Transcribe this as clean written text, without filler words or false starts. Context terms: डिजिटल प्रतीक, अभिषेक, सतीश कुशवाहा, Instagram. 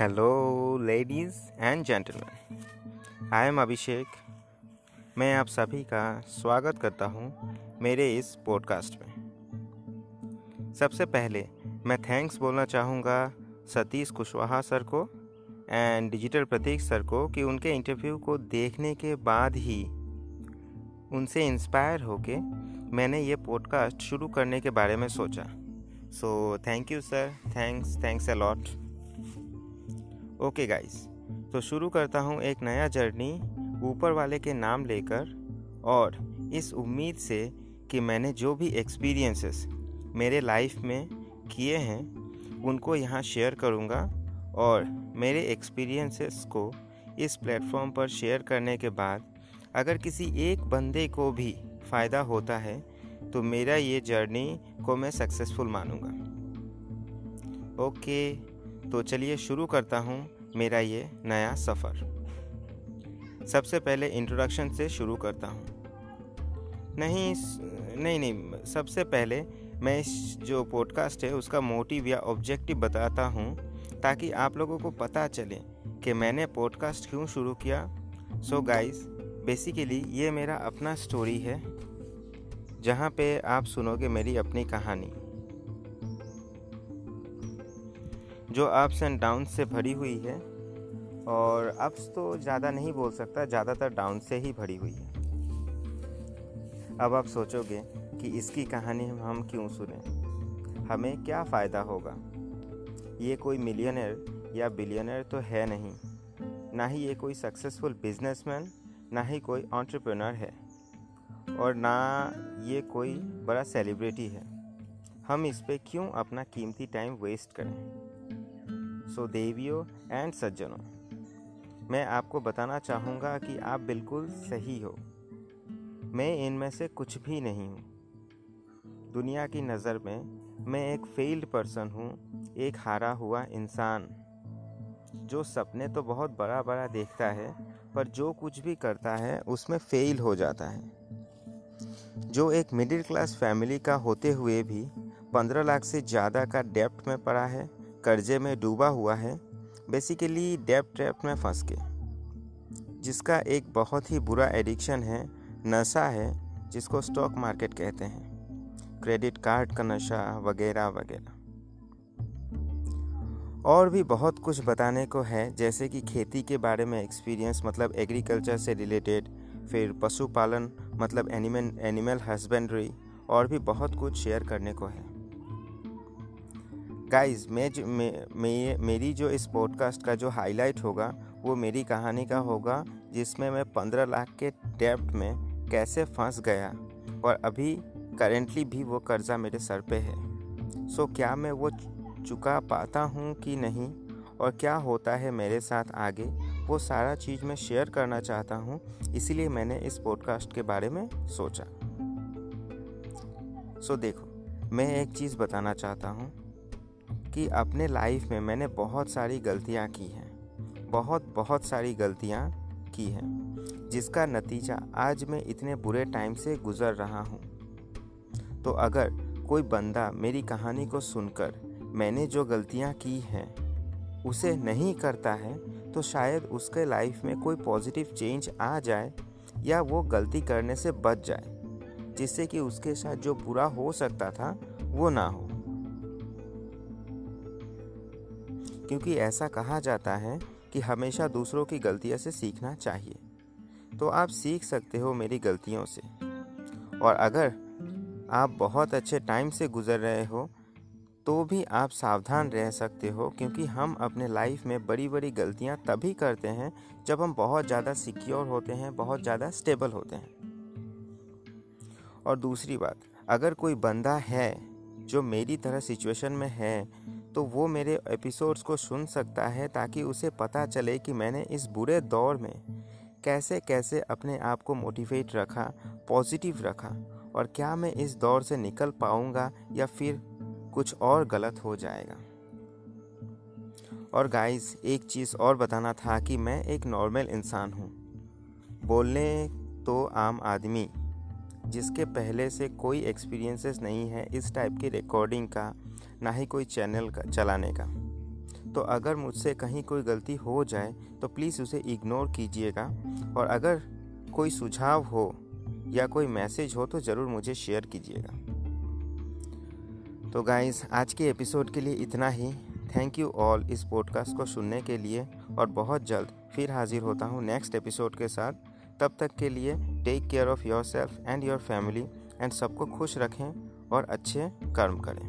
Hello ladies and gentleman, I am अभिषेक। मैं आप सभी का स्वागत करता हूं मेरे इस पॉडकास्ट में। सबसे पहले मैं थैंक्स बोलना चाहूँगा सतीश कुशवाहा सर को एंड डिजिटल प्रतीक सर को कि उनके इंटरव्यू को देखने के बाद ही उनसे इंस्पायर होके मैंने ये पॉडकास्ट शुरू करने के बारे में सोचा। So thank you sir, thanks a lot. Okay guys, तो शुरू करता हूँ एक नया जर्नी ऊपर वाले के नाम लेकर, और इस उम्मीद से कि मैंने जो भी एक्सपीरियंसेस मेरे लाइफ में किए हैं उनको यहाँ शेयर करूँगा, और मेरे एक्सपीरियंसेस को इस प्लेटफॉर्म पर शेयर करने के बाद अगर किसी एक बंदे को भी फ़ायदा होता है तो मेरा ये जर्नी को मैं सक्सेसफुल मानूँगा। ओके, तो चलिए शुरू करता हूँ मेरा ये नया सफ़र। सबसे पहले इंट्रोडक्शन से शुरू करता हूँ। नहीं, सबसे पहले मैं इस जो पॉडकास्ट है उसका मोटिव या ऑब्जेक्टिव बताता हूँ, ताकि आप लोगों को पता चले कि मैंने पॉडकास्ट क्यों शुरू किया। सो गाइस, बेसिकली ये मेरा अपना स्टोरी है, जहाँ पे आप सुनोगे मेरी अपनी कहानी जो अप्स एंड डाउन से भरी हुई है। और अप्स तो ज़्यादा नहीं बोल सकता, ज़्यादातर डाउन से ही भरी हुई है। अब आप सोचोगे कि इसकी कहानी हम क्यों सुने, हमें क्या फ़ायदा होगा। ये कोई मिलियनर या बिलियनर तो है नहीं, ना ही ये कोई सक्सेसफुल बिजनेसमैन, ना ही कोई एंटरप्रेन्योर है, और ना ये कोई बड़ा सेलिब्रिटी है। हम इस पे क्यों अपना कीमती टाइम वेस्ट करें। सो देवियों एंड सज्जनों, मैं आपको बताना चाहूँगा कि आप बिल्कुल सही हो। मैं इनमें से कुछ भी नहीं हूँ। दुनिया की नज़र में मैं एक फेल्ड पर्सन हूँ, एक हारा हुआ इंसान जो सपने तो बहुत बड़ा बड़ा देखता है, पर जो कुछ भी करता है उसमें फेल हो जाता है। जो एक मिडिल क्लास फैमिली का होते हुए भी 15 लाख से ज़्यादा का डेब्ट में पड़ा है, कर्जे में डूबा हुआ है, बेसिकली डेब्ट ट्रैप में फंस के, जिसका एक बहुत ही बुरा एडिक्शन है, नशा है, जिसको स्टॉक मार्केट कहते हैं, क्रेडिट कार्ड का नशा वगैरह वगैरह। और भी बहुत कुछ बताने को है, जैसे कि खेती के बारे में एक्सपीरियंस, मतलब एग्रीकल्चर से रिलेटेड, फिर पशुपालन मतलब एनिमल हस्बेंड्री, और भी बहुत कुछ शेयर करने को है। गाइस, मेरी जो इस पॉडकास्ट का जो हाईलाइट होगा वो मेरी कहानी का होगा, जिसमें मैं 15 लाख के डेब्ट में कैसे फंस गया, और अभी करेंटली भी वो कर्ज़ा मेरे सर पे है। सो क्या मैं वो चुका पाता हूँ कि नहीं, और क्या होता है मेरे साथ आगे, वो सारा चीज़ मैं शेयर करना चाहता हूँ। इसीलिए मैंने इस पॉडकास्ट के बारे में सोचा। सो देखो, मैं एक चीज़ बताना चाहता हूँ कि अपने लाइफ में मैंने बहुत सारी गलतियां की हैं, बहुत सारी गलतियां की हैं, जिसका नतीजा आज मैं इतने बुरे टाइम से गुज़र रहा हूं। तो अगर कोई बंदा मेरी कहानी को सुनकर मैंने जो गलतियां की हैं उसे नहीं करता है, तो शायद उसके लाइफ में कोई पॉजिटिव चेंज आ जाए, या वो गलती करने से बच जाए, जिससे कि उसके साथ जो बुरा हो सकता था वो ना हो। क्योंकि ऐसा कहा जाता है कि हमेशा दूसरों की गलतियों से सीखना चाहिए। तो आप सीख सकते हो मेरी गलतियों से, और अगर आप बहुत अच्छे टाइम से गुजर रहे हो तो भी आप सावधान रह सकते हो, क्योंकि हम अपने लाइफ में बड़ी बड़ी गलतियां तभी करते हैं जब हम बहुत ज़्यादा सिक्योर होते हैं, बहुत ज़्यादा स्टेबल होते हैं। और दूसरी बात, अगर कोई बंदा है जो मेरी तरह सिचुएशन में है तो वो मेरे एपिसोड्स को सुन सकता है, ताकि उसे पता चले कि मैंने इस बुरे दौर में कैसे कैसे अपने आप को मोटिवेट रखा, पॉजिटिव रखा, और क्या मैं इस दौर से निकल पाऊँगा या फिर कुछ और गलत हो जाएगा। और गाइस, एक चीज़ और बताना था कि मैं एक नॉर्मल इंसान हूँ, बोलने तो आम आदमी, जिसके पहले से कोई एक्सपीरियंसेस नहीं है इस टाइप की रिकॉर्डिंग का, ना ही कोई चैनल का चलाने का। तो अगर मुझसे कहीं कोई गलती हो जाए तो प्लीज़ उसे इग्नोर कीजिएगा, और अगर कोई सुझाव हो या कोई मैसेज हो तो ज़रूर मुझे शेयर कीजिएगा। तो गाइस, आज के एपिसोड के लिए इतना ही। थैंक यू ऑल इस पॉडकास्ट को सुनने के लिए, और बहुत जल्द फिर हाजिर होता हूँ नेक्स्ट एपिसोड के साथ। तब तक के लिए take care of yourself and your family, and सबको खुश रखें और अच्छे कर्म करें।